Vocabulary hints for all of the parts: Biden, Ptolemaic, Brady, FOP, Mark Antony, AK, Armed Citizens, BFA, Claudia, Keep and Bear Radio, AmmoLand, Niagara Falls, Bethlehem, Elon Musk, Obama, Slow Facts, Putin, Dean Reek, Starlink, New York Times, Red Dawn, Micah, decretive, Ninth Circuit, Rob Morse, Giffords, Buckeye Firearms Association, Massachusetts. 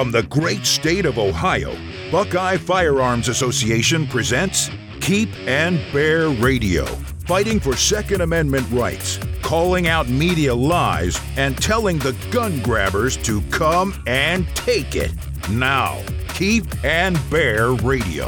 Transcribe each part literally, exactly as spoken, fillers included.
From the great state of Ohio, Buckeye Firearms Association presents Keep and Bear Radio, fighting for Second Amendment rights, calling out media lies, and telling the gun grabbers to come and take it. Now, Keep and Bear Radio.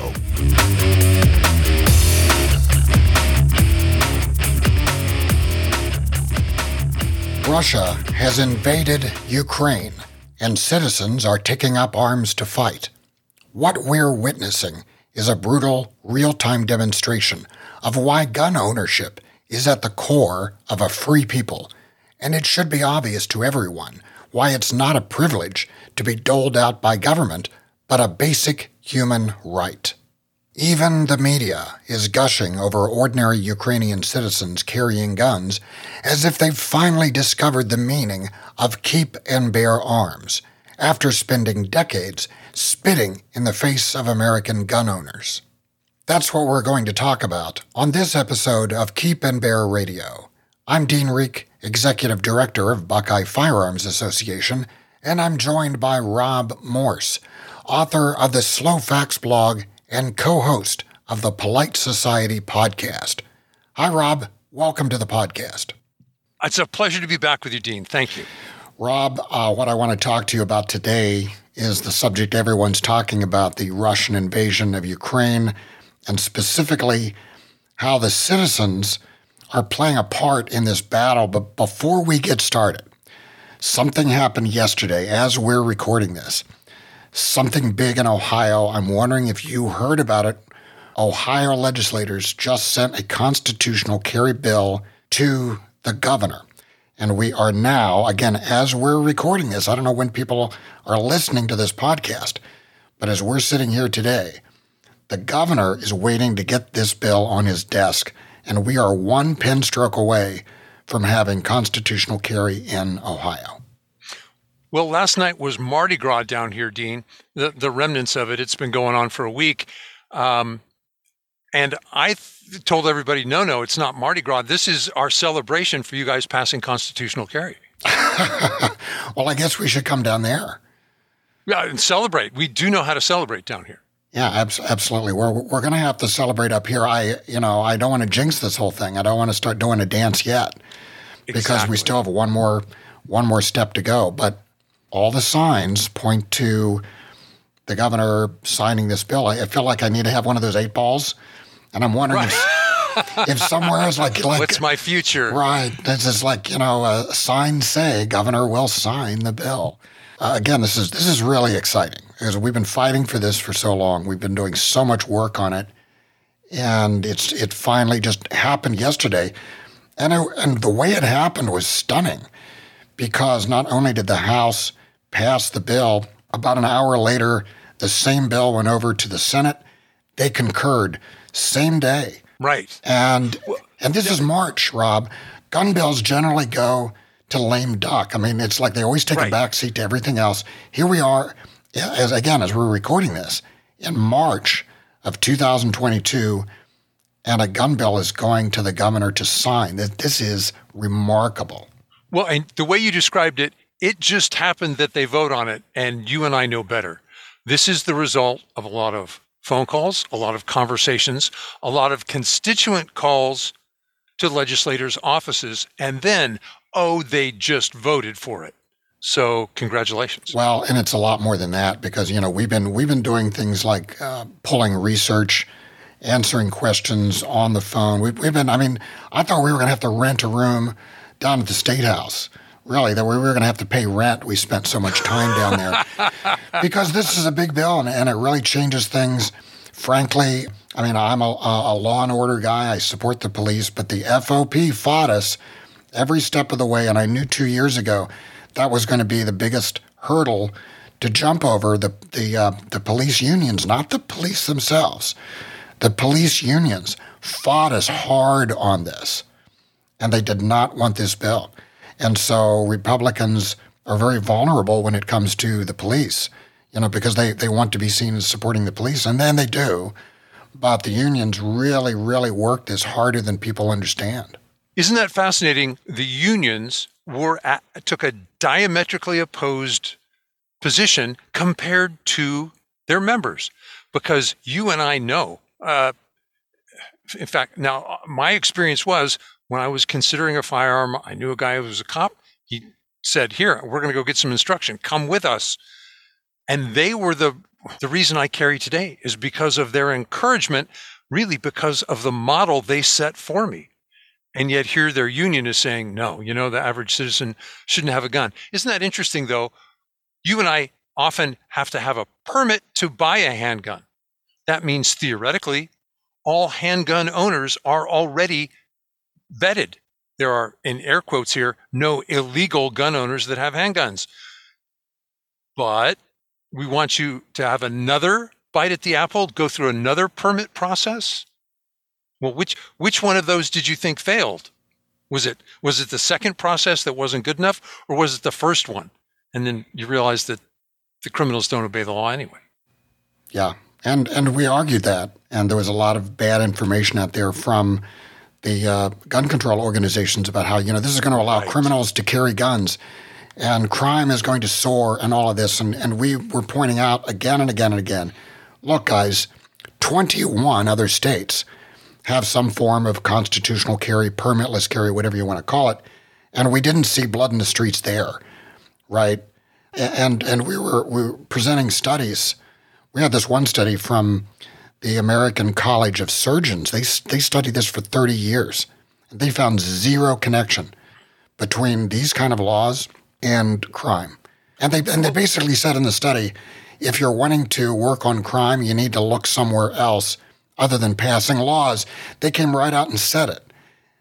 Russia has invaded Ukraine, and citizens are taking up arms to fight. What we're witnessing is a brutal, real-time demonstration of why gun ownership is at the core of a free people, and it should be obvious to everyone why it's not a privilege to be doled out by government, but a basic human right. Even the media is gushing over ordinary Ukrainian citizens carrying guns as if they've finally discovered the meaning of keep and bear arms after spending decades spitting in the face of American gun owners. That's what we're going to talk about on this episode of Keep and Bear Radio. I'm Dean Reek, Executive Director of Buckeye Firearms Association, and I'm joined by Rob Morse, author of the Slow Facts blog and co-host of the Polite Society podcast. Hi, Rob. Welcome to the podcast. It's a pleasure to be back with you, Dean. Thank you. Rob, uh, what I want to talk to you about today is the subject everyone's talking about, the Russian invasion of Ukraine, and specifically how the citizens are playing a part in this battle. But before we get started, something happened yesterday as we're recording this. Something big in Ohio. I'm wondering if you heard about it. Ohio legislators just sent a constitutional carry bill to the governor. And we are now, again, as we're recording this, I don't know when people are listening to this podcast, but as we're sitting here today, the governor is waiting to get this bill on his desk. And we are one pen stroke away from having constitutional carry in Ohio. Well, last night was Mardi Gras down here, Dean, the, the remnants of it. It's been going on for a week. Um, and I th- told everybody, no, no, it's not Mardi Gras. This is our celebration for you guys passing constitutional carry. Well, I guess we should come down there. Yeah, and celebrate. We do know how to celebrate down here. Yeah, abs- absolutely. We're we're going to have to celebrate up here. I, you know, I don't want to jinx this whole thing. I don't want to start doing a dance yet because exactly. we still have one more one more step to go. But all the signs point to the governor signing this bill. I feel like I need to have one of those eight balls, and I'm wondering right. if, if somewhere is like, like... What's my future? Right. This is like, you know, uh, signs say governor will sign the bill. Uh, again, this is this is really exciting because we've been fighting for this for so long. We've been doing so much work on it, and it's it finally just happened yesterday. And, it, and the way it happened was stunning because not only did the House passed the bill. About an hour later, the same bill went over to the Senate. They concurred same day. Right. And well, and this yeah. is March, Rob. Gun bills generally go to lame duck. I mean, it's like they always take right. a backseat to everything else. Here we are, as again, as we're recording this, in March of two thousand twenty-two, and a gun bill is going to the governor to sign. This is remarkable. Well, and the way you described it, it just happened that they vote on it, and you and I know better. This is the result of a lot of phone calls, a lot of conversations, a lot of constituent calls to legislators' offices, and then, oh, they just voted for it. So congratulations. Well, and it's a lot more than that because, you know, we've been we've been doing things like uh, pulling research, answering questions on the phone. We've, we've been, I mean, I thought we were going to have to rent a room down at the State House. Really, that we were going to have to pay rent. We spent so much time down there because this is a big bill, and, and it really changes things. Frankly, I mean, I'm a, a law and order guy. I support the police, but the F O P fought us every step of the way, and I knew two years ago that was going to be the biggest hurdle to jump over, the the uh, the police unions, not the police themselves. The police unions fought us hard on this, and they did not want this bill. And so Republicans are very vulnerable when it comes to the police, you know, because they, they want to be seen as supporting the police, and then they do. But the unions really, really worked this harder than people understand. Isn't that fascinating? The unions were at, took a diametrically opposed position compared to their members, because you and I know. Uh, in fact, now my experience was when I was considering a firearm, I knew a guy who was a cop. He said, "Here, we're going to go get some instruction. Come with us." And they were the the reason I carry today is because of their encouragement, really because of the model they set for me. And yet here their union is saying, no, you know, the average citizen shouldn't have a gun. Isn't that interesting, though? You and I often have to have a permit to buy a handgun. That means theoretically, all handgun owners are already vetted. There are, in air quotes here, no illegal gun owners that have handguns. But we want you to have another bite at the apple, go through another permit process. Well, which which one of those did you think failed? Was it was it the second process that wasn't good enough, or was it the first one? And then you realize that the criminals don't obey the law anyway. Yeah, and and we argued that, and there was a lot of bad information out there from the uh, gun control organizations about how, you know, this is going to allow right. criminals to carry guns. And crime is going to soar and all of this. And, and we were pointing out again and again and again, look, guys, twenty-one other states have some form of constitutional carry, permitless carry, whatever you want to call it. And we didn't see blood in the streets there, right? And and we were, we were presenting studies. We had this one study from the American College of Surgeons. They, they studied this for thirty years. They found zero connection between these kind of laws and crime. And they and they basically said in the study, if you're wanting to work on crime, you need to look somewhere else other than passing laws. They came right out and said it.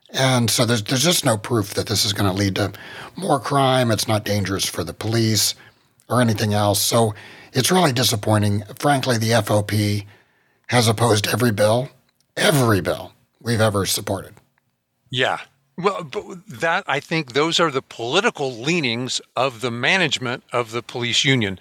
And so there's there's just no proof that this is going to lead to more crime. It's not dangerous for the police or anything else. So it's really disappointing. Frankly, the F O P has opposed every bill, every bill we've ever supported. Yeah. Well, but that I think those are the political leanings of the management of the police union.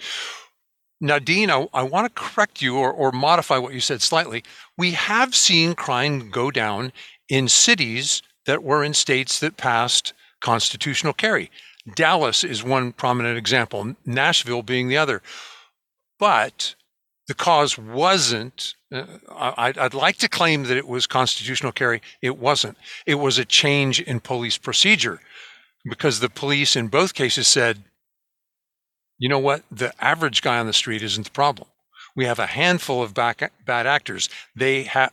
Now, Dean, I, I want to correct you or, or modify what you said slightly. We have seen crime go down in cities that were in states that passed constitutional carry. Dallas is one prominent example, Nashville being the other. But the cause wasn't, uh, I, I'd like to claim that it was constitutional carry. It wasn't. It was a change in police procedure because the police in both cases said, you know what, the average guy on the street isn't the problem. We have a handful of back, bad actors. They, ha-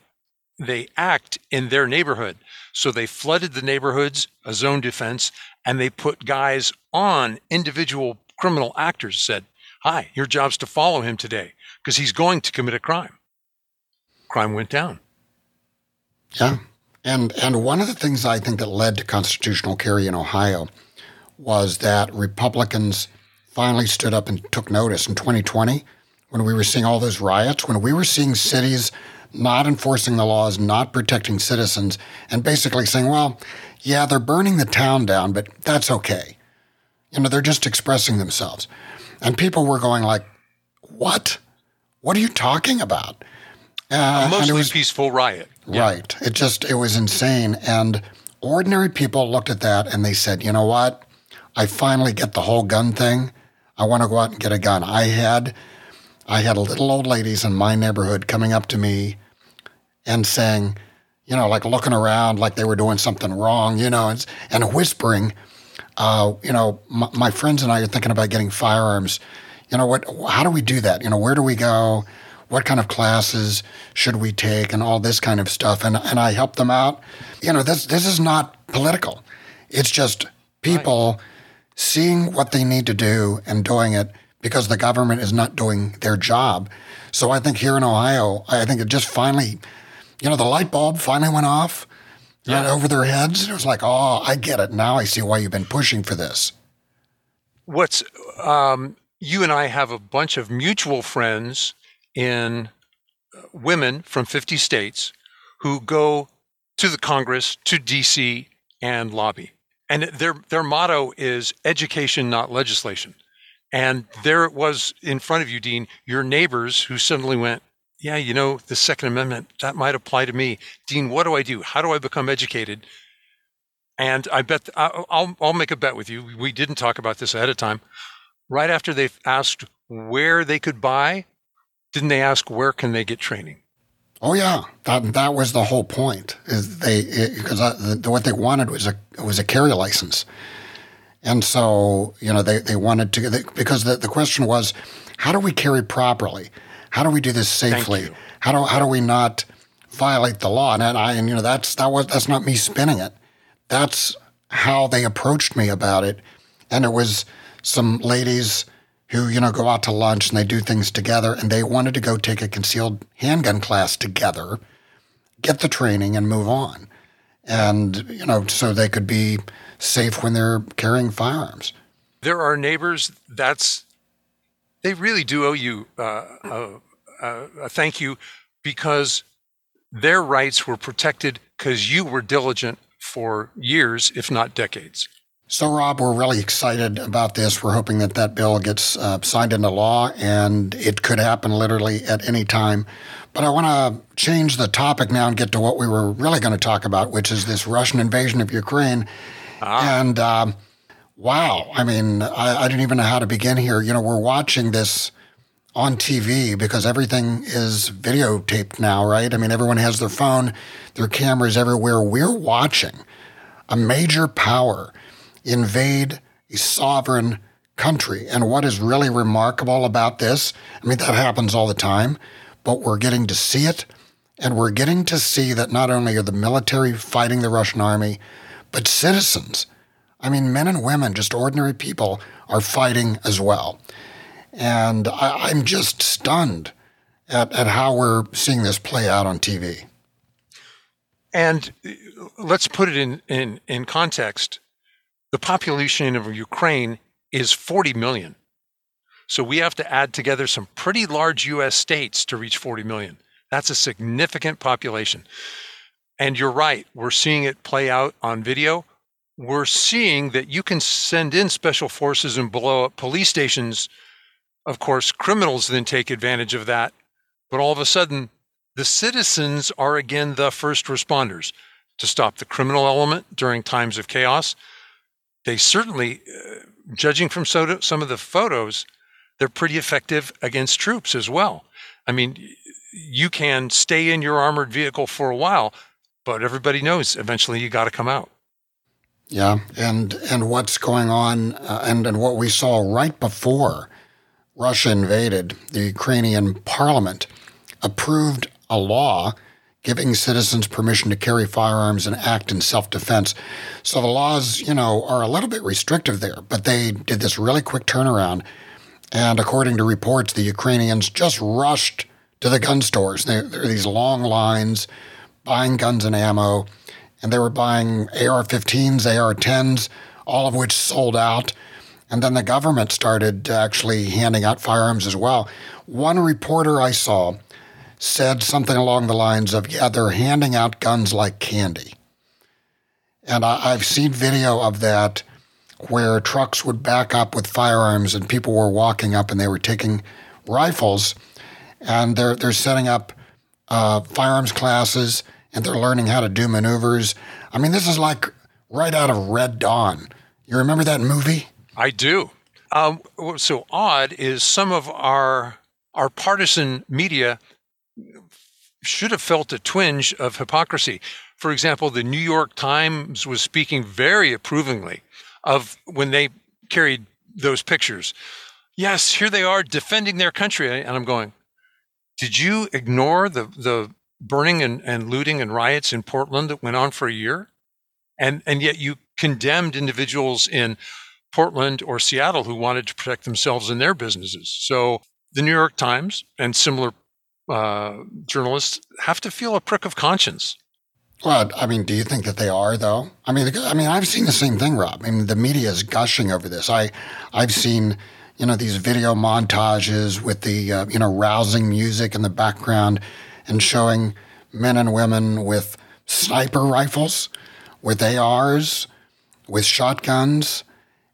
they act in their neighborhood. So they flooded the neighborhoods, a zone defense, and they put guys on individual criminal actors, said, hi, your job's to follow him today, because he's going to commit a crime. Crime went down. Yeah. And and one of the things I think that led to constitutional carry in Ohio was that Republicans finally stood up and took notice in twenty twenty when we were seeing all those riots, when we were seeing cities not enforcing the laws, not protecting citizens, and basically saying, well, yeah, they're burning the town down, but that's okay. You know, they're just expressing themselves. And people were going like, what? What are you talking about? Uh, mostly was, peaceful riot. Right. Yeah. It just, it was insane. And ordinary people looked at that and they said, you know what? I finally get the whole gun thing. I want to go out and get a gun. I had, I had little old ladies in my neighborhood coming up to me and saying, you know, like looking around like they were doing something wrong, you know, and, and whispering, uh, you know, my, my friends and I are thinking about getting firearms. You know, what? How do we do that? You know, where do we go? What kind of classes should we take and all this kind of stuff? And and I help them out. You know, this this is not political. It's just people right. seeing what they need to do and doing it because the government is not doing their job. So I think here in Ohio, I think it just finally, you know, the light bulb finally went off yeah. right over their heads. It was like, oh, I get it. Now I see why you've been pushing for this. What's... Um You and I have a bunch of mutual friends in women from fifty states who go to the Congress, to D C, and lobby. And their their motto is education, not legislation. And there it was in front of you, Dean, your neighbors who suddenly went, yeah, you know, the Second Amendment, that might apply to me. Dean, what do I do? How do I become educated? And I bet, I'll, I'll make a bet with you. We didn't talk about this ahead of time. Right after they've asked, where they could buy. Didn't they ask where can they get training? Oh yeah, that that was the whole point. Is they because the, what they wanted was a was a carry license, and so you know they, they wanted to they, because the, the question was, how do we carry properly? How do we do this safely? How do how do we not violate the law? And I and you know that's that was that's not me spinning it. That's how they approached me about it, and it was some ladies who, you know, go out to lunch and they do things together, and they wanted to go take a concealed handgun class together, get the training, and move on. And, you know, so they could be safe when they're carrying firearms. There are neighbors, that's, they really do owe you uh, a, a thank you, because their rights were protected because you were diligent for years, if not decades. So, Rob, we're really excited about this. We're hoping that that bill gets uh, signed into law, and it could happen literally at any time. But I want to change the topic now and get to what we were really going to talk about, which is this Russian invasion of Ukraine. Ah. And, um, wow, I mean, I, I didn't even know how to begin here. You know, we're watching this on T V because everything is videotaped now, right? I mean, everyone has their phone, their cameras everywhere. We're watching a major power invade a sovereign country. And what is really remarkable about this, I mean, that happens all the time, but we're getting to see it, and we're getting to see that not only are the military fighting the Russian army, but citizens, I mean, men and women, just ordinary people, are fighting as well. And I, I'm just stunned at, at how we're seeing this play out on T V. And let's put it in, in, in context. The population of Ukraine is forty million. So we have to add together some pretty large U S states to reach forty million. That's a significant population. And you're right, we're seeing it play out on video. We're seeing that you can send in special forces and blow up police stations. Of course, criminals then take advantage of that. But all of a sudden, the citizens are again the first responders to stop the criminal element during times of chaos. They certainly, uh, judging from so some of the photos, they're pretty effective against troops as well. I mean, you can stay in your armored vehicle for a while, but everybody knows eventually you got to come out. Yeah, and and what's going on uh, and, and what we saw right before Russia invaded, the Ukrainian parliament approved a law giving citizens permission to carry firearms and act in self-defense. So the laws, you know, are a little bit restrictive there, but they did this really quick turnaround. And according to reports, the Ukrainians just rushed to the gun stores. There, there are these long lines buying guns and ammo, and they were buying A R fifteens, A R tens, all of which sold out. And then the government started actually handing out firearms as well. One reporter I saw said something along the lines of, yeah, they're handing out guns like candy. And I, I've seen video of that where trucks would back up with firearms and people were walking up and they were taking rifles, and they're they're setting up uh, firearms classes, and they're learning how to do maneuvers. I mean, this is like right out of Red Dawn. You remember that movie? I do. Um, what's so odd is some of our our partisan media should have felt a twinge of hypocrisy. For example, the New York Times was speaking very approvingly of when they carried those pictures. Yes, here they are defending their country. And I'm going, did you ignore the, the burning and, and looting and riots in Portland that went on for a year? And, and yet you condemned individuals in Portland or Seattle who wanted to protect themselves and their businesses. So the New York Times and similar Uh, journalists have to feel a prick of conscience. Well, I mean, do you think that they are, though? I mean, I mean, I've seen the same thing, Rob. I mean, the media is gushing over this. I, I've seen, you know, these video montages with the, uh, you know, rousing music in the background and showing men and women with sniper rifles, with A Rs, with shotguns,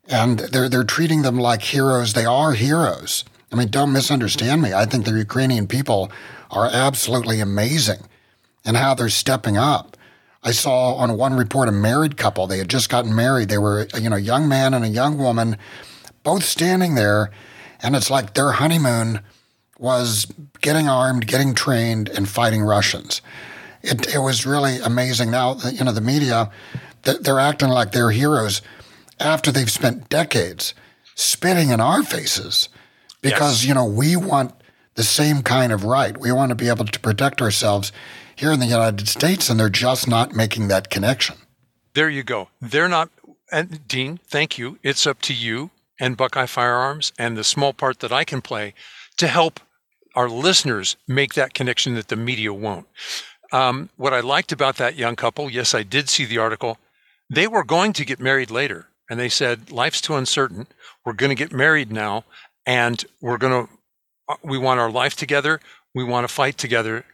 and they're they're treating them like heroes. They are heroes. I mean, don't misunderstand me. I think the Ukrainian people are absolutely amazing in how they're stepping up. I saw on one report a married couple. They had just gotten married. They were, you know, a young man and a young woman, both standing there, And it's like their honeymoon was getting armed, getting trained, and fighting Russians. It it was really amazing. Now, you know, the media, they're acting like they're heroes after they've spent decades spitting in our faces because, yes. you know, we want the same kind of right. We want to be able to protect ourselves here in the United States, and they're just not making that connection. There you go. They're not. And Dean, thank you. It's up to you and Buckeye Firearms and the small part that I can play to help our listeners make that connection that the media won't. Um, what I liked about that young couple, yes, I did see the article. They were going to get married later, and they said, life's too uncertain. We're going to get married now, and we're going to, we want our life together. We want to fight together.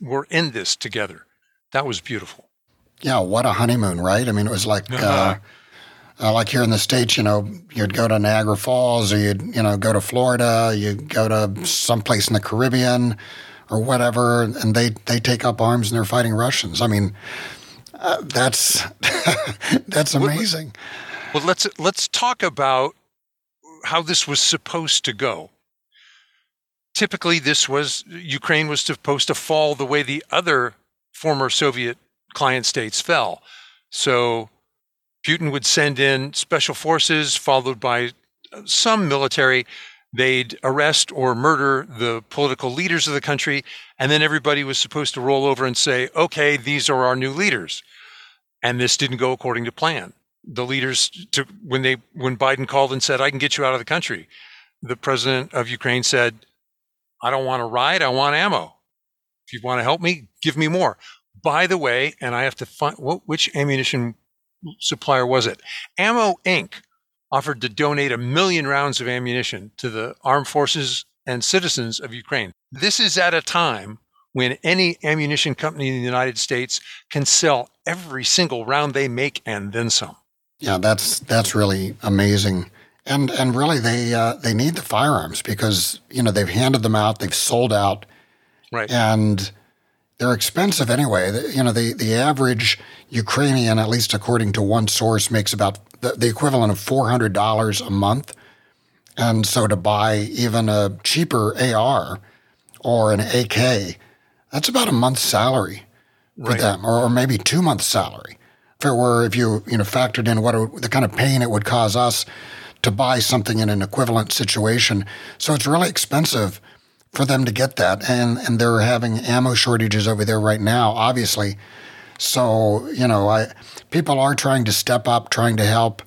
We're in this together. That was beautiful. Yeah, what a honeymoon, right? I mean, it was like, uh, uh, like here in the States, you know, you'd go to Niagara Falls, or you'd, you know, go to Florida, you'd go to someplace in the Caribbean or whatever, and they, they take up arms and they're fighting Russians. I mean, uh, that's that's amazing. Well, well, let's let's talk about how this was supposed to go. Typically, this was Ukraine was supposed to fall the way the other former Soviet client states fell. So Putin would send in special forces followed by some military. They'd arrest or murder the political leaders of the country, and then everybody was supposed to roll over and say, okay, these are our new leaders. And this didn't go according to plan. The leaders, to, when they when Biden called and said, I can get you out of the country, the president of Ukraine said, I don't want a ride, I want ammo. If you want to help me, give me more. By the way, and I have to find, what, which ammunition supplier was it? Ammo Incorporated offered to donate a million rounds of ammunition to the armed forces and citizens of Ukraine. This is at a time when any ammunition company in the United States can sell every single round they make and then some. Yeah, that's that's really amazing. And and really, they uh, they need the firearms because, you know, they've handed them out, they've sold out. Right. And they're expensive anyway. You know, the, the average Ukrainian, at least according to one source, makes about the, the equivalent of four hundred dollars a month. And so to buy even a cheaper A R or an A K, that's about a month's salary for right. them, or, or maybe two months' salary. If it were, if you, you know, factored in what it, the kind of pain it would cause us to buy something in an equivalent situation. So it's really expensive for them to get that, and, and they're having ammo shortages over there right now, obviously. So, you know, I, people are trying to step up, trying to help,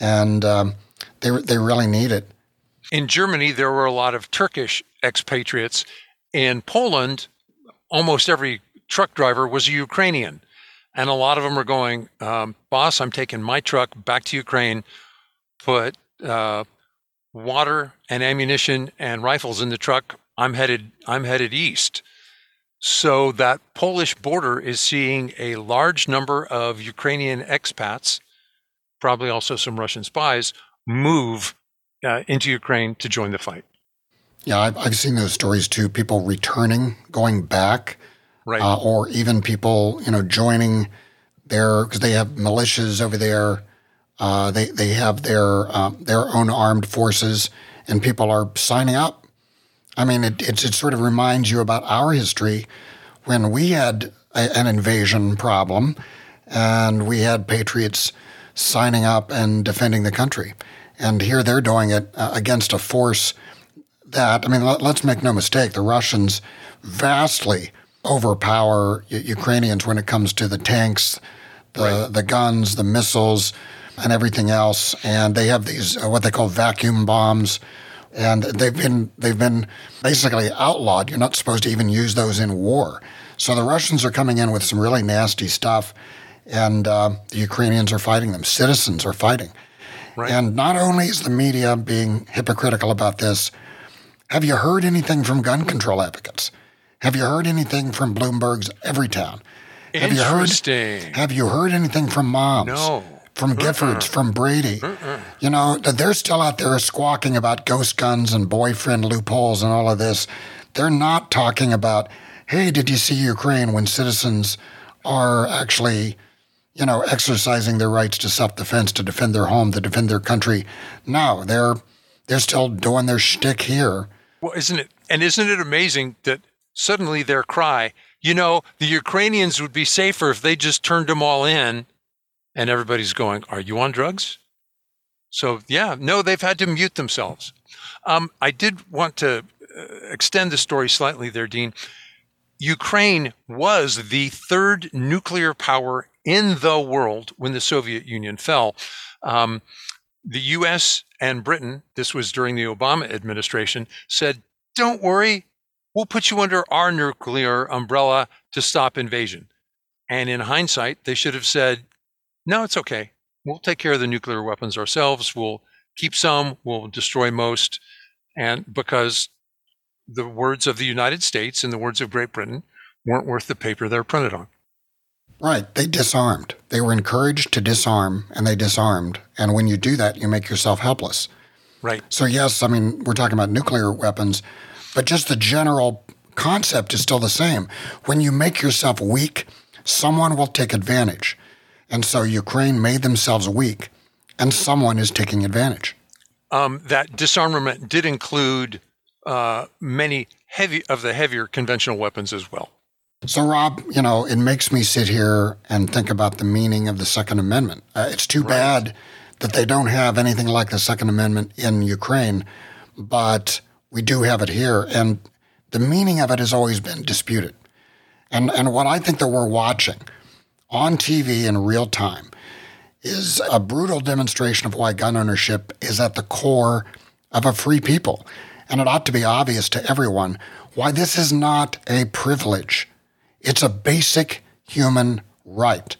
and um, they they really need it. In Germany, there were a lot of Turkish expatriates. In Poland, almost every truck driver was a Ukrainian, and a lot of them are going, um, boss, I'm taking my truck back to Ukraine, put uh, water and ammunition and rifles in the truck, I'm headed I'm headed east. So that Polish border is seeing a large number of Ukrainian expats, probably also some Russian spies, move uh, into Ukraine to join the fight. Yeah, I've, I've seen those stories too, people returning, going back, right, uh, or even people, you know, joining their, because they have militias over there. Uh, they they have their uh, their own armed forces, and people are signing up. I mean, it, it it sort of reminds you about our history when we had a, an invasion problem and we had patriots signing up and defending the country. And here they're doing it uh, against a force that, I mean, let, let's make no mistake, the Russians vastly overpower U- Ukrainians when it comes to the tanks, the, right. the guns, the missiles, and everything else. And they have these, uh, what they call vacuum bombs. And they've been they've been basically outlawed. You're not supposed to even use those in war. So the Russians are coming in with some really nasty stuff, and uh, the Ukrainians are fighting them. Citizens are fighting. Right. And not only is the media being hypocritical about this, have you heard anything from gun control advocates? Have you heard anything from Bloomberg's Everytown? Have Interesting. You heard, have you heard anything from moms? No. From Giffords, uh-uh. from Brady. Uh-uh. You know, they're still out there squawking about ghost guns and boyfriend loopholes and all of this. They're not talking about, hey, did you see Ukraine when citizens are actually, you know, exercising their rights to self-defense, to defend their home, to defend their country. No, they're they're still doing their shtick here. Well, isn't it? And isn't it amazing that suddenly their cry, you know, the Ukrainians would be safer if they just turned them all in. And everybody's going, are you on drugs? So, yeah, no, they've had to mute themselves. Um, I did want to uh, extend the story slightly there, Dean. Ukraine was the third nuclear power in the world when the Soviet Union fell. Um, the U S and Britain, this was during the Obama administration, said, don't worry, we'll put you under our nuclear umbrella to stop invasion. And in hindsight, they should have said, no, it's okay. We'll take care of the nuclear weapons ourselves. We'll keep some, we'll destroy most. And because the words of the United States and the words of Great Britain weren't worth the paper they're printed on. Right. They disarmed. They were encouraged to disarm, and they disarmed. And when you do that, you make yourself helpless. Right. So yes, I mean, we're talking about nuclear weapons, but just the general concept is still the same. When you make yourself weak, someone will take advantage. And so Ukraine made themselves weak, and someone is taking advantage. Um, that disarmament did include uh, many heavy of the heavier conventional weapons as well. So, Rob, you know, it makes me sit here and think about the meaning of the Second Amendment. Uh, it's too right. bad that they don't have anything like the Second Amendment in Ukraine, but we do have it here, and the meaning of it has always been disputed. And and what I think that we're watching on T V in real time is a brutal demonstration of why gun ownership is at the core of a free people. And it ought to be obvious to everyone why this is not a privilege. It's a basic human right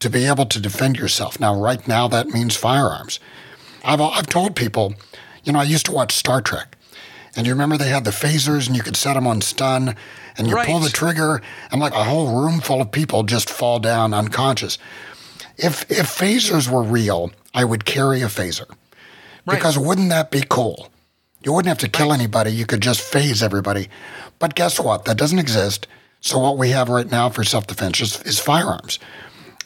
to be able to defend yourself. Now, right now, that means firearms. I've, I've told people, you know, I used to watch Star Trek. And you remember they had the phasers and you could set them on stun and you right. pull the trigger and like a whole room full of people just fall down unconscious. If if phasers were real, I would carry a phaser right. because wouldn't that be cool? You wouldn't have to kill right. anybody. You could just phase everybody. But guess what? That doesn't exist. So what we have right now for self-defense is, is firearms.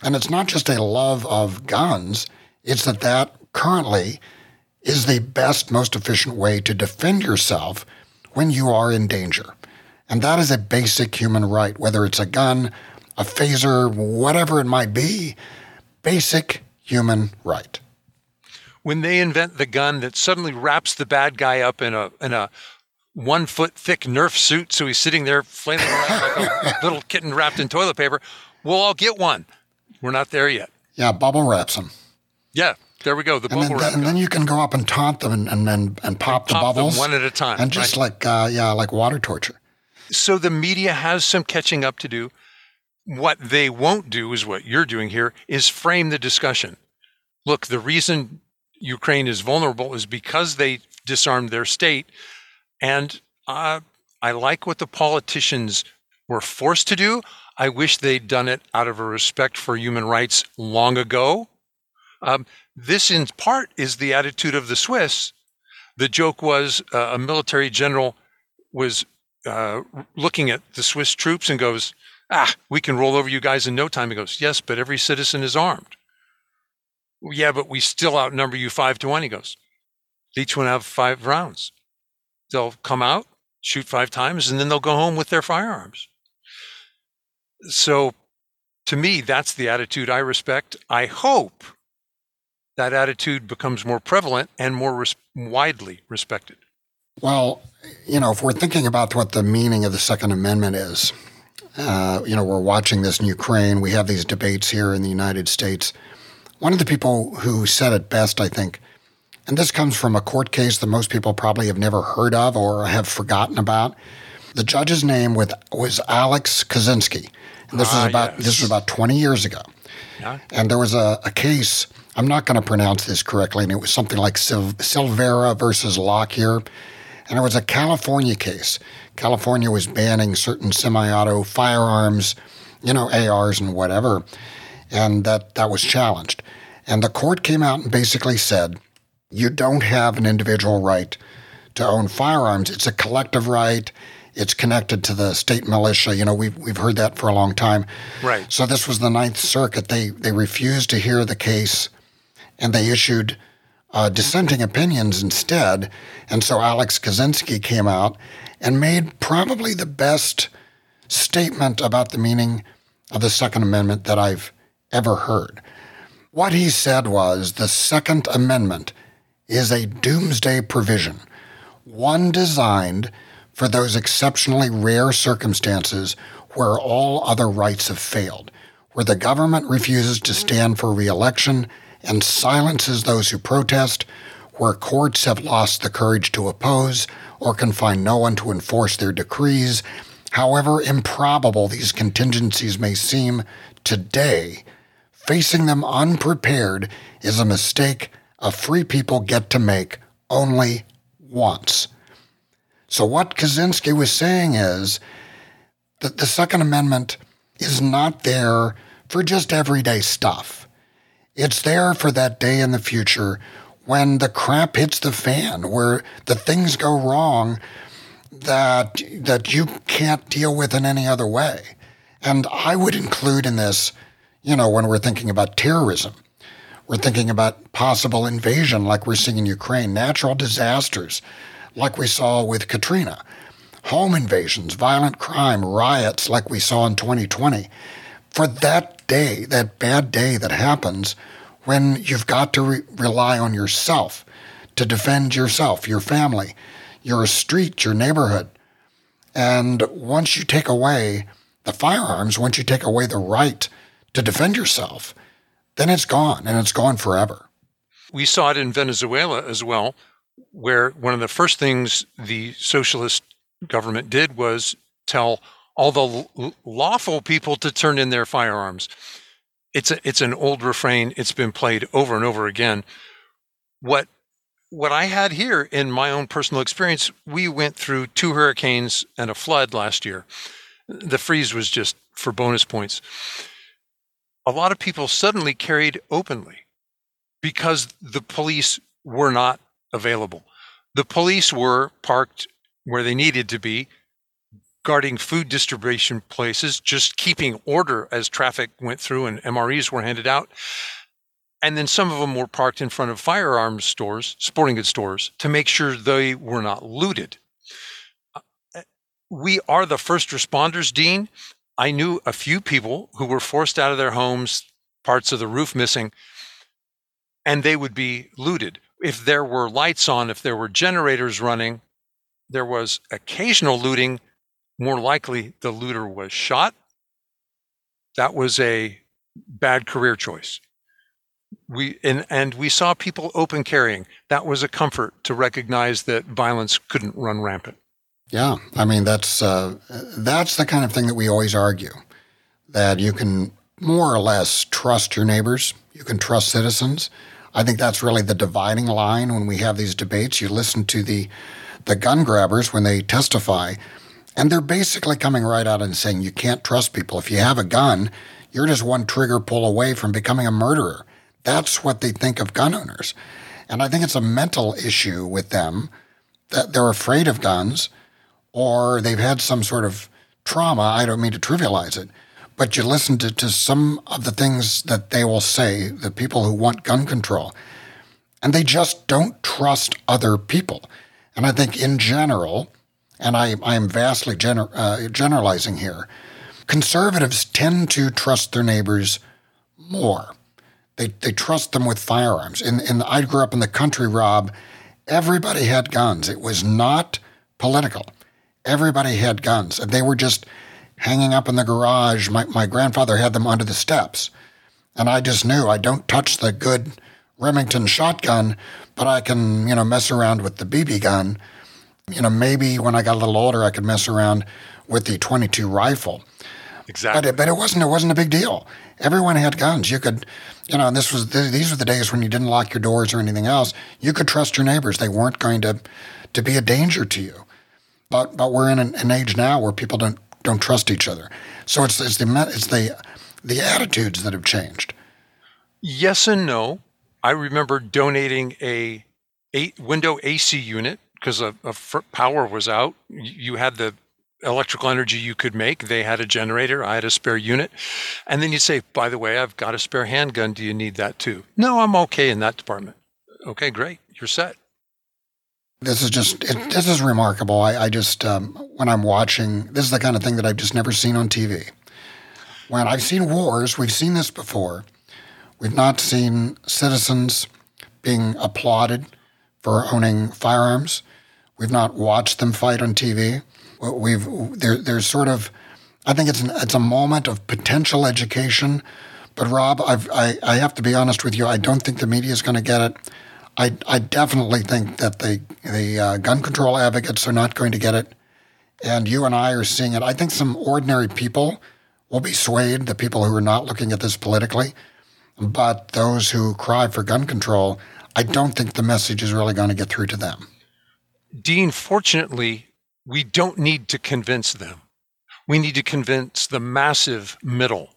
And it's not just a love of guns. It's that that currently is the best, most efficient way to defend yourself when you are in danger. And that is a basic human right, whether it's a gun, a phaser, whatever it might be, basic human right. When they invent the gun that suddenly wraps the bad guy up in a in a one-foot thick Nerf suit, so he's sitting there flailing around like a little kitten wrapped in toilet paper, we'll all get one. We're not there yet. Yeah, bubble wraps him. Yeah. There we go. The bubble and then, wrap. And gun. Then you can go up and taunt them and and, and, and pop and the pop bubbles them one at a time, and just right? like uh, yeah, like water torture. So the media has some catching up to do. What they won't do is what you're doing here is frame the discussion. Look, the reason Ukraine is vulnerable is because they disarmed their state, and uh, I like what the politicians were forced to do. I wish they'd done it out of a respect for human rights long ago. Um, this, in part, is the attitude of the Swiss. The joke was uh, a military general was uh, looking at the Swiss troops and goes, ah, we can roll over you guys in no time. He goes, yes, but every citizen is armed. Well, yeah, but we still outnumber you five to one. He goes, each one have five rounds. They'll come out, shoot five times, and then they'll go home with their firearms. So to me, that's the attitude I respect. I hope that attitude becomes more prevalent and more res- widely respected. Well, you know, if we're thinking about what the meaning of the Second Amendment is, uh, you know, we're watching this in Ukraine. We have these debates here in the United States. One of the people who said it best, I think, and this comes from a court case that most people probably have never heard of or have forgotten about. The judge's name with, was Alex Kaczynski. And this, ah, was about, yes. this was about twenty years ago. Yeah. And there was a, a case... I'm not going to pronounce this correctly, and it was something like Sil- Silvera versus Lockyer, and it was a California case. California was banning certain semi-auto firearms, you know, A Rs and whatever, and that, that was challenged. And the court came out and basically said, you don't have an individual right to own firearms. It's a collective right. It's connected to the state militia. You know, we've, we've heard that for a long time. Right. So this was the Ninth Circuit. They, they refused to hear the case. And they issued uh, dissenting opinions instead. And so Alex Kaczynski came out and made probably the best statement about the meaning of the Second Amendment that I've ever heard. What he said was, the Second Amendment is a doomsday provision, one designed for those exceptionally rare circumstances where all other rights have failed, where the government refuses to stand for re-election and silences those who protest, where courts have lost the courage to oppose or can find no one to enforce their decrees. However improbable these contingencies may seem today, facing them unprepared is a mistake a free people get to make only once. So what Kaczynski was saying is that the Second Amendment is not there for just everyday stuff. It's there for that day in the future when the crap hits the fan, where the things go wrong that that you can't deal with in any other way. And I would include in this, you know, when we're thinking about terrorism, we're thinking about possible invasion like we're seeing in Ukraine, natural disasters like we saw with Katrina, home invasions, violent crime, riots like we saw in twenty twenty. For that day, that bad day that happens when you've got to re- rely on yourself to defend yourself, your family, your street, your neighborhood. And once you take away the firearms, once you take away the right to defend yourself, then it's gone, and it's gone forever. We saw it in Venezuela as well, where one of the first things the socialist government did was tell all the lawful people to turn in their firearms. It's a, it's an old refrain. It's been played over and over again. What What I had here in my own personal experience, we went through two hurricanes and a flood last year. The freeze was just for bonus points. A lot of people suddenly carried openly because the police were not available. The police were parked where they needed to be, guarding food distribution places, just keeping order as traffic went through and M R Es were handed out. And then some of them were parked in front of firearms stores, sporting goods stores, to make sure they were not looted. We are the first responders, Dean. I knew a few people who were forced out of their homes, parts of the roof missing, and they would be looted. If there were lights on, if there were generators running, there was occasional looting. More likely, the looter was shot. That was a bad career choice. We and, and we saw people open carrying. That was a comfort to recognize that violence couldn't run rampant. Yeah, I mean, that's uh, that's the kind of thing that we always argue, that you can more or less trust your neighbors. You can trust citizens. I think that's really the dividing line when we have these debates. You listen to the, the gun grabbers when they testify, and they're basically coming right out and saying you can't trust people. If you have a gun, you're just one trigger pull away from becoming a murderer. That's what they think of gun owners. And I think it's a mental issue with them that they're afraid of guns or they've had some sort of trauma. I don't mean to trivialize it, but you listen to, to some of the things that they will say, the people who want gun control, and they just don't trust other people. And I think in general, and I, I am vastly gener, uh, generalizing here, conservatives tend to trust their neighbors more. They they trust them with firearms. In, in I grew up in the country, Rob. Everybody had guns. It was not political. Everybody had guns. And they were just hanging up in the garage. My, my grandfather had them under the steps. And I just knew I don't touch the good Remington shotgun, but I can, you know, mess around with the B B gun. You know, maybe when I got a little older, I could mess around with the .twenty-two rifle. Exactly. But it, but it wasn't it wasn't a big deal. Everyone had guns. You could, you know, and this was these were the days when you didn't lock your doors or anything else. You could trust your neighbors. They weren't going to, to be a danger to you. But but we're in an, an age now where people don't don't trust each other. So it's it's the it's the the attitudes that have changed. Yes and no. I remember donating a eight window A C unit because a, a fr- power was out. You had the electrical energy you could make. They had a generator. I had a spare unit. And then you'd say, by the way, I've got a spare handgun. Do you need that too? No, I'm okay in that department. Okay, great. You're set. This is just, it, this is remarkable. I, I just, um, when I'm watching, this is the kind of thing that I've just never seen on T V. When I've seen wars, we've seen this before. We've not seen citizens being applauded for owning firearms. We've not watched them fight on T V. We've, there, there's sort of, I think it's an, it's a moment of potential education. But Rob, I've, I, I have to be honest with you. I don't think the media is going to get it. I, I definitely think that the the uh, gun control advocates are not going to get it, and you and I are seeing it. I think some ordinary people will be swayed, the people who are not looking at this politically, but those who cry for gun control, I don't think the message is really going to get through to them. Dean, fortunately, we don't need to convince them. We need to convince the massive middle.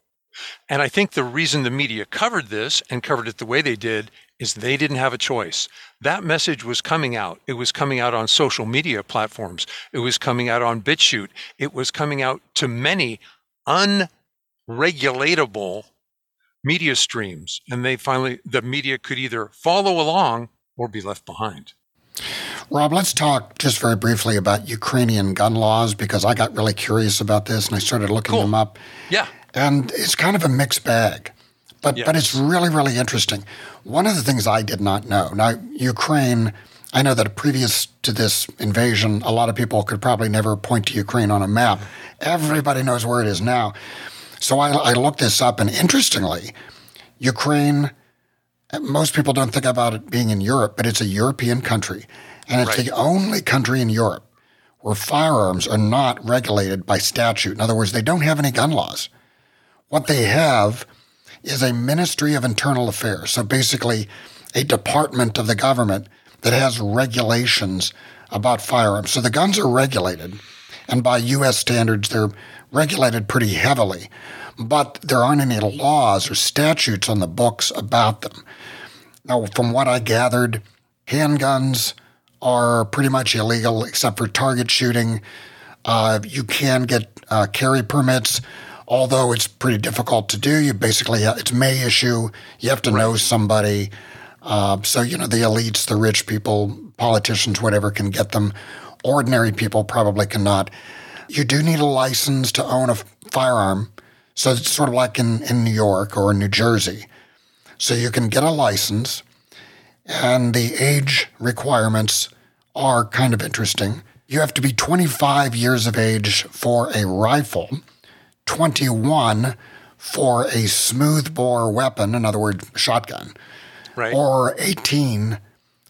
And I think the reason the media covered this and covered it the way they did is they didn't have a choice. That message was coming out. It was coming out on social media platforms. It was coming out on BitChute. It was coming out to many unregulatable media streams. And they finally, the media could either follow along or be left behind. Rob, let's talk just very briefly about Ukrainian gun laws, because I got really curious about this and I started looking cool. them up. Yeah. And it's kind of a mixed bag, but yes. but it's really, really interesting. One of the things I did not know, now Ukraine, I know that previous to this invasion, a lot of people could probably never point to Ukraine on a map. Everybody knows where it is now. So I, I looked this up, and interestingly, Ukraine, most people don't think about it being in Europe, but it's a European country. And it's right. the only country in Europe where firearms are not regulated by statute. In other words, they don't have any gun laws. What they have is a Ministry of Internal Affairs, so basically a department of the government that has regulations about firearms. So the guns are regulated, and by U S standards, they're regulated pretty heavily, but there aren't any laws or statutes on the books about them. Now, from what I gathered, handguns are pretty much illegal except for target shooting. Uh, you can get uh, carry permits, although it's pretty difficult to do. You basically, it's May issue. You have to right. know somebody. Uh, so, you know, the elites, the rich people, politicians, whatever can get them. Ordinary people probably cannot. You do need a license to own a firearm. So it's sort of like in, in New York or in New Jersey. So you can get a license, and the age requirements are kind of interesting. You have to be twenty-five years of age for a rifle, twenty-one for a smoothbore weapon, in other words, shotgun, right. or eighteen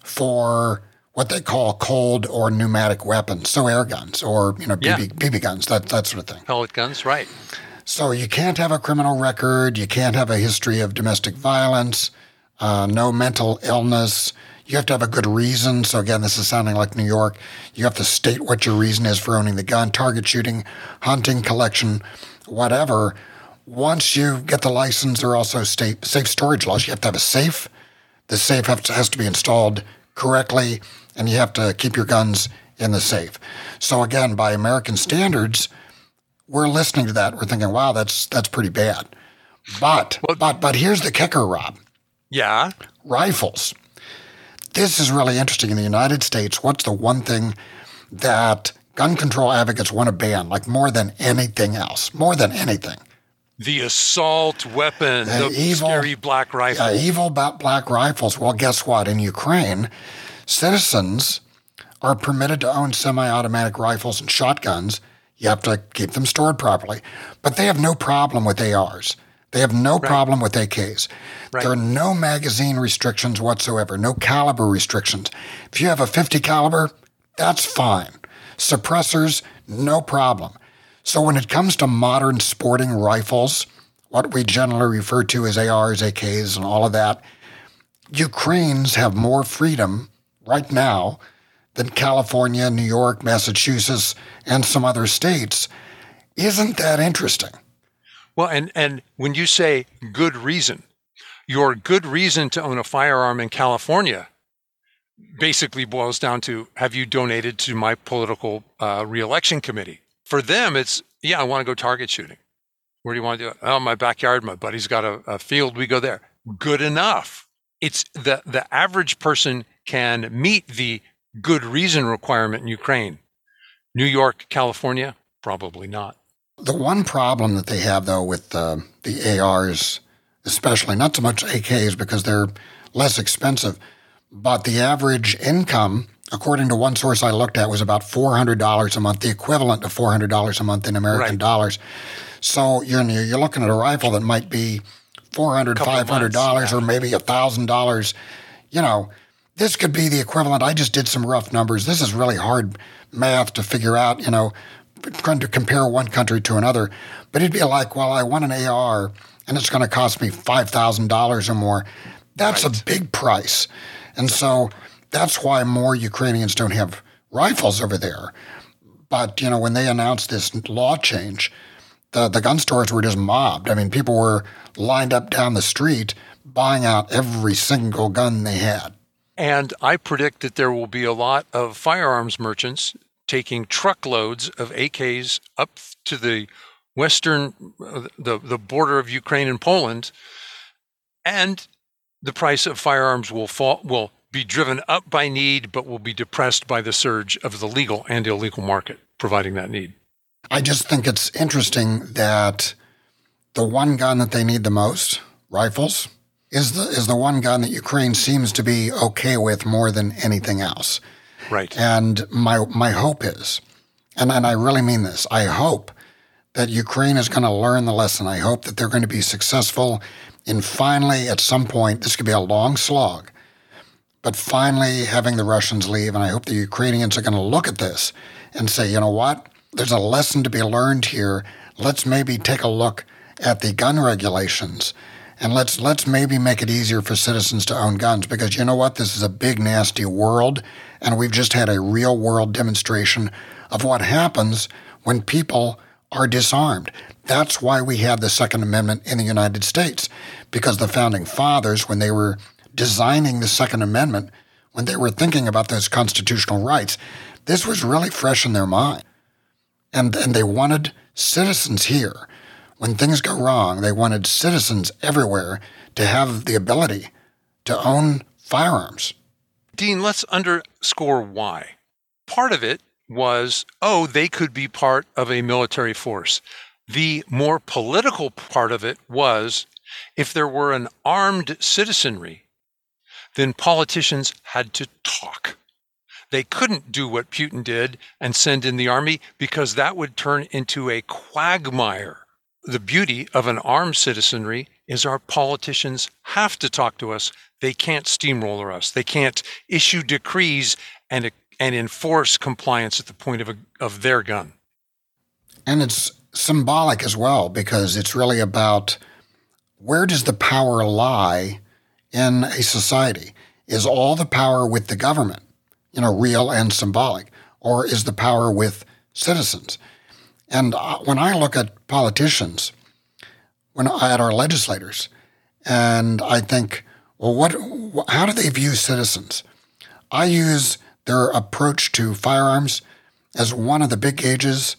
for what they call cold or pneumatic weapons, so air guns or you know B B, yeah. B B guns, that that sort of thing. Pellet guns, right. So you can't have a criminal record, you can't have a history of domestic violence, uh, no mental illness. You have to have a good reason. So again, this is sounding like New York. You have to state what your reason is for owning the gun, target shooting, hunting, collection, whatever. Once you get the license, there are also state safe storage laws. You have to have a safe. The safe has to be installed correctly, and you have to keep your guns in the safe. So again, by American standards, we're listening to that. We're thinking, wow, that's that's pretty bad. But well, but but here's the kicker, Rob. Yeah. Rifles. This is really interesting. In the United States, what's the one thing that gun control advocates want to ban, like more than anything else, more than anything? The assault weapon, the, the evil, scary black rifle. Yeah, evil black rifles. Well, guess what? In Ukraine, citizens are permitted to own semi-automatic rifles and shotguns. You have to keep them stored properly. But they have no problem with A Rs. They have no right. problem with A Ks. Right. There are no magazine restrictions whatsoever, no caliber restrictions. If you have a fifty caliber, that's fine. Suppressors, no problem. So when it comes to modern sporting rifles, what we generally refer to as A Rs, A Ks, and all of that, Ukrainians have more freedom right now than California, New York, Massachusetts, and some other states. Isn't that interesting? Well, and, and when you say good reason, your good reason to own a firearm in California basically boils down to, have you donated to my political uh, reelection committee? For them, it's, yeah, I want to go target shooting. Where do you want to do it? Oh, my backyard. My buddy's got a, a field. We go there. Good enough. it's the the average person can meet the good reason requirement in Ukraine. New York, California, probably not. The one problem that they have, though, with uh, the A Rs, especially, not so much A Ks because they're less expensive, but the average income, according to one source I looked at, was about four hundred dollars a month, the equivalent of four hundred dollars a month in American right. dollars. So you're you're looking at a rifle that might be four hundred dollars, five hundred dollars, months, yeah. or maybe one thousand dollars. You know, this could be the equivalent. I just did some rough numbers. This is really hard math to figure out, you know, trying to compare one country to another. But it'd be like, well, I want an A R, and it's going to cost me five thousand dollars or more. That's right. a big price. And so that's why more Ukrainians don't have rifles over there. But, you know, when they announced this law change, the, the gun stores were just mobbed. I mean, people were lined up down the street buying out every single gun they had. And I predict that there will be a lot of firearms merchants taking truckloads of A Ks up to the western, the, the border of Ukraine and Poland, and the price of firearms will fall, will be driven up by need, but will be depressed by the surge of the legal and illegal market providing that need. I just think it's interesting that the one gun that they need the most, rifles, is the is the one gun that Ukraine seems to be okay with more than anything else. Right. And my my hope is, and, and I really mean this, I hope that Ukraine is going to learn the lesson. I hope that they're going to be successful in finally, at some point, this could be a long slog, but finally having the Russians leave, and I hope the Ukrainians are going to look at this and say, you know what, there's a lesson to be learned here. Let's maybe take a look at the gun regulations, and let's let's maybe make it easier for citizens to own guns, because you know what? This is a big, nasty world, and we've just had a real-world demonstration of what happens when people are disarmed. That's why we have the Second Amendment in the United States, because the Founding Fathers, when they were designing the Second Amendment, when they were thinking about those constitutional rights, this was really fresh in their mind. And, and they wanted citizens here. When things go wrong, they wanted citizens everywhere to have the ability to own firearms. Dean, let's underscore why. Part of it was, oh, they could be part of a military force. The more political part of it was, if there were an armed citizenry, then politicians had to talk. They couldn't do what Putin did and send in the army, because that would turn into a quagmire. The beauty of an armed citizenry is our politicians have to talk to us. They can't steamroller us. They can't issue decrees and and enforce compliance at the point of a, of their gun. And it's symbolic as well, because it's really about where does the power lie in a society? Is all the power with the government, you know, real and symbolic, or is the power with citizens? And when I look at politicians, when I, at our legislators, and I think, well, what? How do they view citizens? I use their approach to firearms as one of the big gauges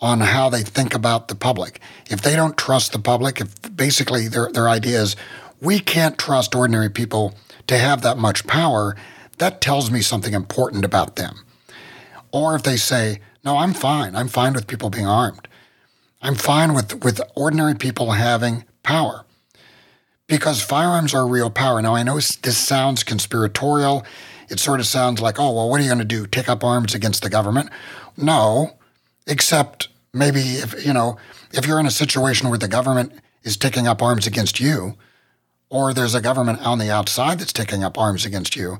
on how they think about the public. If they don't trust the public, if basically their their idea is we can't trust ordinary people to have that much power, that tells me something important about them. Or if they say, no, I'm fine. I'm fine with people being armed. I'm fine with, with ordinary people having power, because firearms are real power. Now, I know this sounds conspiratorial. It sort of sounds like, oh, well, what are you going to do? Take up arms against the government? No, except maybe if, you know, if you're in a situation where the government is taking up arms against you, or there's a government on the outside that's taking up arms against you,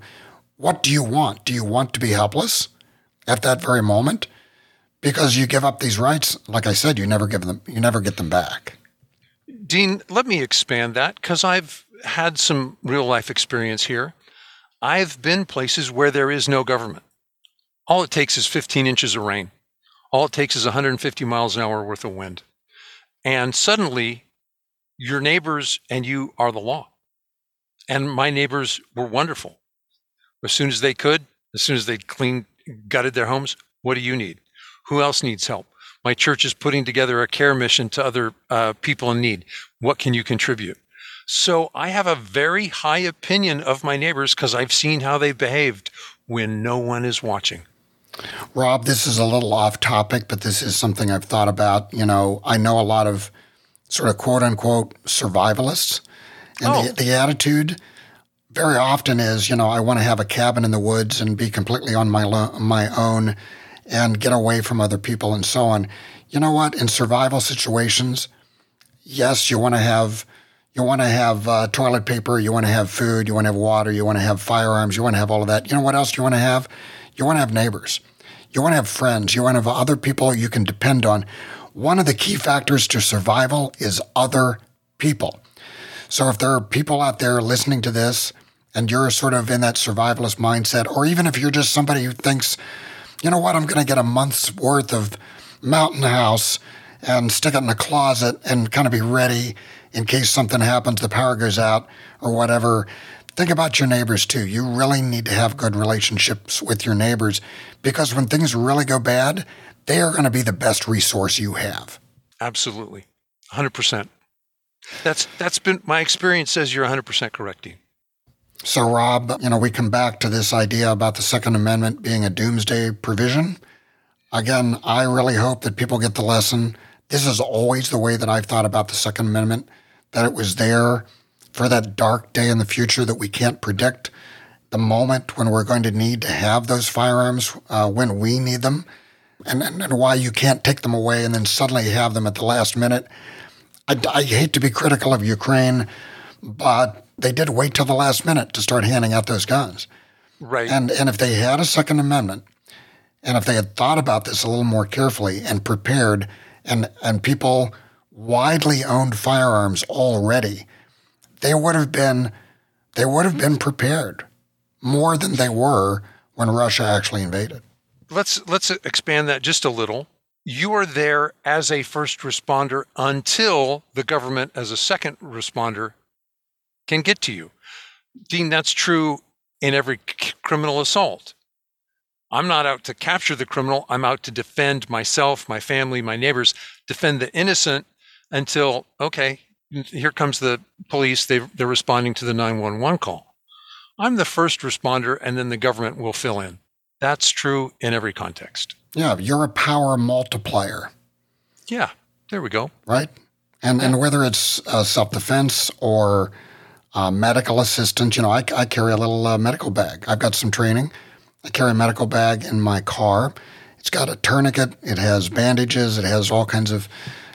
what do you want? Do you want to be helpless at that very moment? Because you give up these rights, like I said, you never give them, you never get them back. Dean, let me expand that, because I've had some real life experience here. I've been places where there is no government. All it takes is fifteen inches of rain. All it takes is one hundred fifty miles an hour worth of wind. And suddenly, your neighbors and you are the law. And my neighbors were wonderful. As soon as they could, as soon as they cleaned, gutted their homes, what do you need? Who else needs help? My church is putting together a care mission to other uh, people in need. What can you contribute? So I have a very high opinion of my neighbors because I've seen how they've behaved when no one is watching. Rob, this is a little off topic, but this is something I've thought about. You know, I know a lot of sort of quote-unquote survivalists, and oh. the, the attitude very often is, you know, I want to have a cabin in the woods and be completely on my lo- my own and get away from other people and so on. You know what? In survival situations, yes, you want to have you want to have uh, toilet paper, you want to have food, you want to have water, you want to have firearms, you want to have all of that. You know what else you want to have? You want to have neighbors. You want to have friends. You want to have other people you can depend on. One of the key factors to survival is other people. So if there are people out there listening to this and you're sort of in that survivalist mindset, or even if you're just somebody who thinks, you know what, I'm going to get a month's worth of Mountain House and stick it in a closet and kind of be ready in case something happens, the power goes out or whatever. Think about your neighbors too. You really need to have good relationships with your neighbors because when things really go bad, they are going to be the best resource you have. Absolutely. one hundred percent. That's That's been my experience says you're one hundred percent correct, Dean. So, Rob, you know, we come back to this idea about the Second Amendment being a doomsday provision. Again, I really hope that people get the lesson. This is always the way that I've thought about the Second Amendment, that it was there for that dark day in the future that we can't predict, the moment when we're going to need to have those firearms uh, when we need them, and, and, and why you can't take them away and then suddenly have them at the last minute. I, I hate to be critical of Ukraine, but they did wait till the last minute to start handing out those guns. Right. And and if they had a Second Amendment, and if they had thought about this a little more carefully and prepared, and and people widely owned firearms already, they would have been they would have been prepared more than they were when Russia actually invaded. Let's let's expand that just a little. You are there as a first responder until the government as a second responder can get to you. Dean, that's true in every c- criminal assault. I'm not out to capture the criminal. I'm out to defend myself, my family, my neighbors, defend the innocent until, okay, here comes the police. They, they're responding to the nine one one call. I'm the first responder, and then the government will fill in. That's true in every context. Yeah, you're a power multiplier. Yeah, there we go. Right? And yeah. and whether it's uh, self-defense or uh, medical assistance, you know, I, I carry a little uh, medical bag. I've got some training. I carry a medical bag in my car. It's got a tourniquet. It has bandages. It has all kinds of,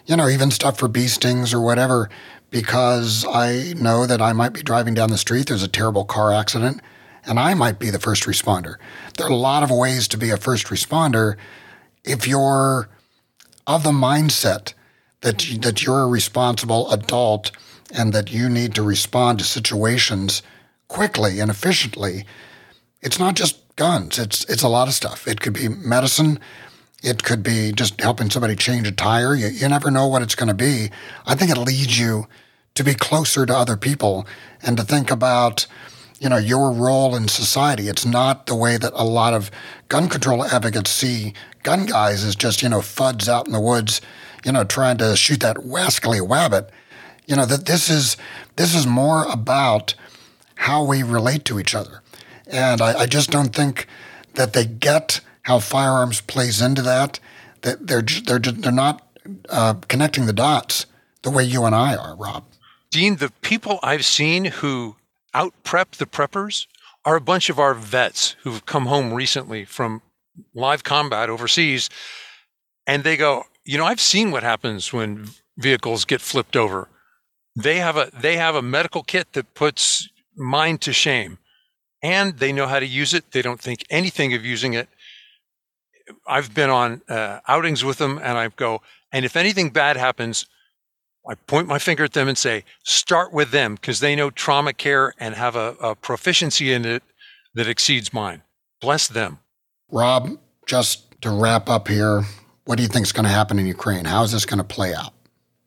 you know, even stuff for bee stings or whatever, because I know that I might be driving down the street. There's a terrible car accident. And I might be the first responder. There are a lot of ways to be a first responder if you're of the mindset that you, that you're a responsible adult and that you need to respond to situations quickly and efficiently. It's not just guns. It's it's a lot of stuff. It could be medicine. It could be just helping somebody change a tire. You, you never know what it's going to be. I think it leads you to be closer to other people and to think about, you know, your role in society. It's not the way that a lot of gun control advocates see gun guys as just, you know, fuds out in the woods, you know, trying to shoot that wascally wabbit. You know, that this is this is more about how we relate to each other. And I, I just don't think that they get how firearms plays into that. That they're they're they're not uh, connecting the dots the way you and I are, Rob. Dean, the people I've seen who out-prep the preppers are a bunch of our vets who've come home recently from live combat overseas, and they go, you know, I've seen what happens when vehicles get flipped over. They have a they have a medical kit that puts mine to shame, and they know how to use it. They don't think anything of using it. I've been on uh, outings with them, and I go, and if anything bad happens, I point my finger at them and say, start with them, because they know trauma care and have a, a proficiency in it that exceeds mine. Bless them. Rob, just to wrap up here, what do you think is going to happen in Ukraine? How is this going to play out?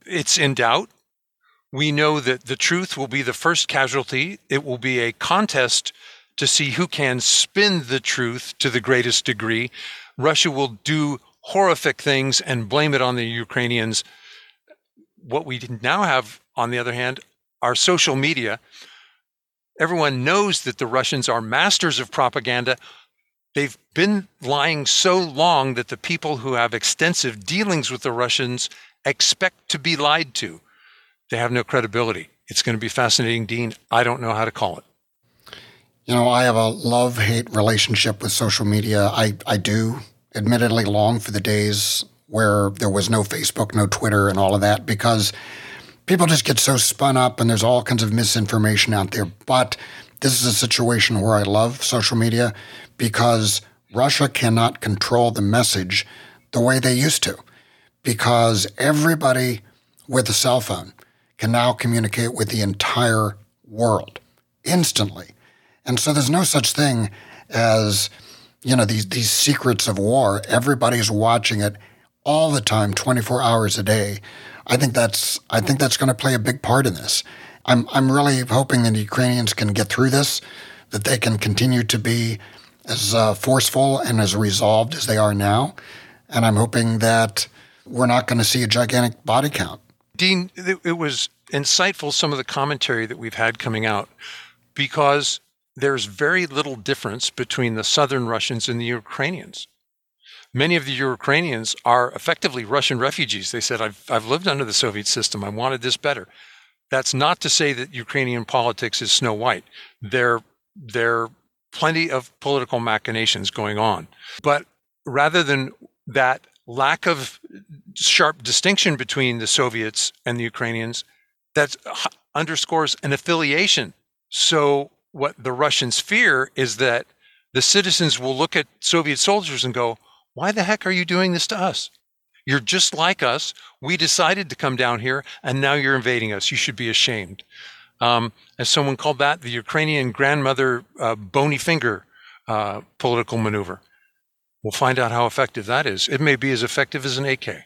It's in doubt. We know that the truth will be the first casualty. It will be a contest to see who can spin the truth to the greatest degree. Russia will do horrific things and blame it on the Ukrainians. What we now have, on the other hand, our social media, everyone knows that the Russians are masters of propaganda. They've been lying so long that the people who have extensive dealings with the Russians expect to be lied to. They have no credibility. It's going to be fascinating, Dean. I don't know how to call it. You know, I have a love-hate relationship with social media. I, I do, admittedly, long for the days where there was no Facebook, no Twitter, and all of that, because people just get so spun up and there's all kinds of misinformation out there. But this is a situation where I love social media because Russia cannot control the message the way they used to, because everybody with a cell phone can now communicate with the entire world instantly. And so there's no such thing as, you know, these, these secrets of war. Everybody's watching it all the time, twenty-four hours a day. I think that's I think that's going to play a big part in this. I'm I'm really hoping that the Ukrainians can get through this, that they can continue to be as uh, forceful and as resolved as they are now. And I'm hoping that we're not going to see a gigantic body count. Dean, it was insightful, some of the commentary that we've had coming out, because there's very little difference between the southern Russians and the Ukrainians. Many of the Ukrainians are effectively Russian refugees. They said, I've, I've lived under the Soviet system. I wanted this better. That's not to say that Ukrainian politics is Snow White. There, there are plenty of political machinations going on. But rather than that lack of sharp distinction between the Soviets and the Ukrainians, that underscores an affiliation. So what the Russians fear is that the citizens will look at Soviet soldiers and go, why the heck are you doing this to us? You're just like us. We decided to come down here, and now you're invading us. You should be ashamed. Um, as someone called that, the Ukrainian grandmother uh, bony finger uh, political maneuver. We'll find out how effective that is. It may be as effective as an A K.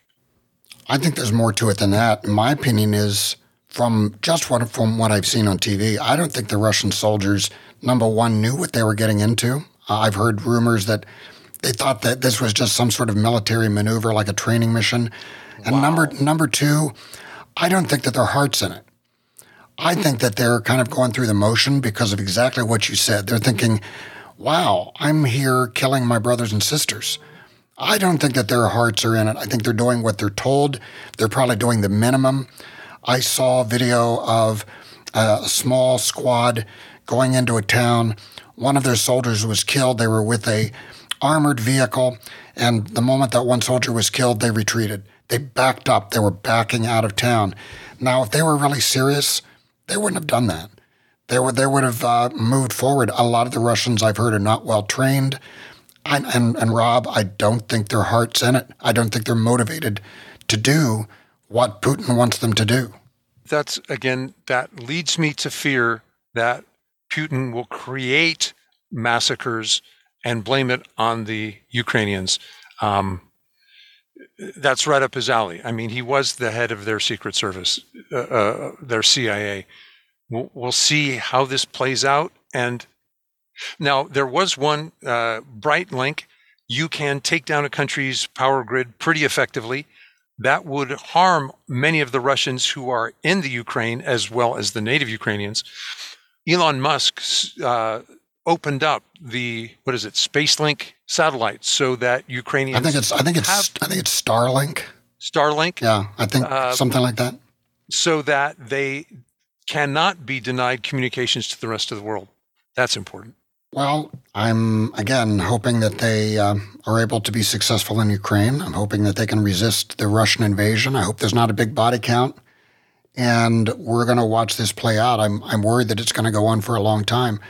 I think there's more to it than that. My opinion is, from just what, from what I've seen on T V, I don't think the Russian soldiers, number one, knew what they were getting into. Uh, I've heard rumors that they thought that this was just some sort of military maneuver, like a training mission. And wow. number number two, I don't think that their heart's in it. I think that they're kind of going through the motion because of exactly what you said. They're thinking, wow, I'm here killing my brothers and sisters. I don't think that their hearts are in it. I think they're doing what they're told. They're probably doing the minimum. I saw a video of a small squad going into a town. One of their soldiers was killed. They were with a armored vehicle, and the moment that one soldier was killed, they retreated. They backed up. They were backing out of town. Now, if they were really serious, they wouldn't have done that. They were, they would have uh, moved forward. A lot of the Russians, I've heard, are not well-trained. I, and, and, Rob, I don't think their heart's in it. I don't think they're motivated to do what Putin wants them to do. That's, again, that leads me to fear that Putin will create massacres and blame it on the Ukrainians. Um, that's right up his alley. I mean, he was the head of their Secret Service, uh, uh, their C I A. We'll, we'll see how this plays out. And now there was one uh, bright link. You can take down a country's power grid pretty effectively. That would harm many of the Russians who are in the Ukraine, as well as the native Ukrainians. Elon Musk uh, opened up the, what is it, SpaceLink satellites, so that Ukrainians. I think it's. I think it's. Have, I think it's Starlink. Starlink. Yeah, I think uh, something like that. So that they cannot be denied communications to the rest of the world. That's important. Well, I'm again hoping that they uh, are able to be successful in Ukraine. I'm hoping that they can resist the Russian invasion. I hope there's not a big body count, and we're going to watch this play out. I'm. I'm worried that it's going to go on for a long time.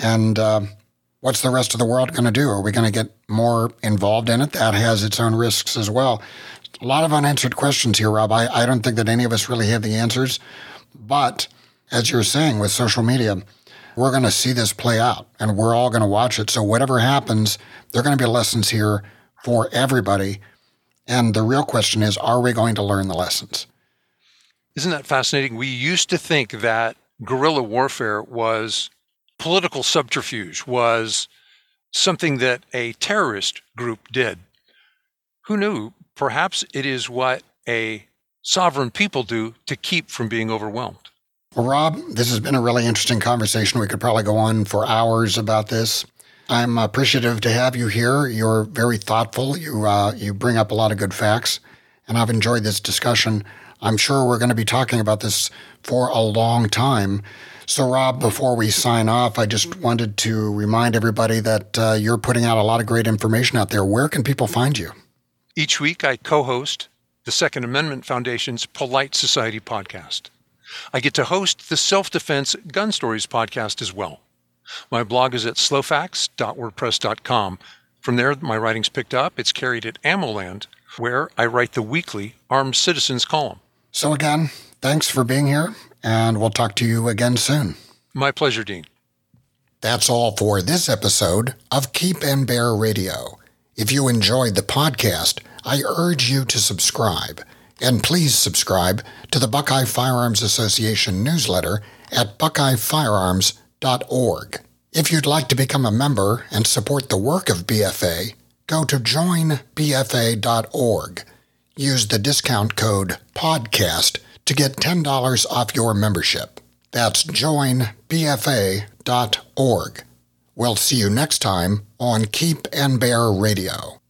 And uh, what's the rest of the world going to do? Are we going to get more involved in it? That has its own risks as well. A lot of unanswered questions here, Rob. I, I don't think that any of us really have the answers. But as you're saying, with social media, we're going to see this play out, and we're all going to watch it. So whatever happens, there are going to be lessons here for everybody. And the real question is, are we going to learn the lessons? Isn't that fascinating? We used to think that guerrilla warfare was political subterfuge, was something that a terrorist group did. Who knew? Perhaps it is what a sovereign people do to keep from being overwhelmed. Well, Rob, this has been a really interesting conversation. We could probably go on for hours about this. I'm appreciative to have you here. You're very thoughtful. You uh, you bring up a lot of good facts, and I've enjoyed this discussion. I'm sure we're going to be talking about this for a long time. So, Rob, before we sign off, I just wanted to remind everybody that uh, you're putting out a lot of great information out there. Where can people find you? Each week, I co-host the Second Amendment Foundation's Polite Society podcast. I get to host the Self-Defense Gun Stories podcast as well. My blog is at slow facts dot wordpress dot com. From there, my writing's picked up. It's carried at AmmoLand, where I write the weekly Armed Citizens column. So again, thanks for being here, and we'll talk to you again soon. My pleasure, Dean. That's all for this episode of Keep and Bear Radio. If you enjoyed the podcast, I urge you to subscribe. And please subscribe to the Buckeye Firearms Association newsletter at buckeye firearms dot org. If you'd like to become a member and support the work of B F A, go to join b f a dot org. Use the discount code PODCAST to get ten dollars off your membership. That's join b f a dot org. We'll see you next time on Keep and Bear Radio.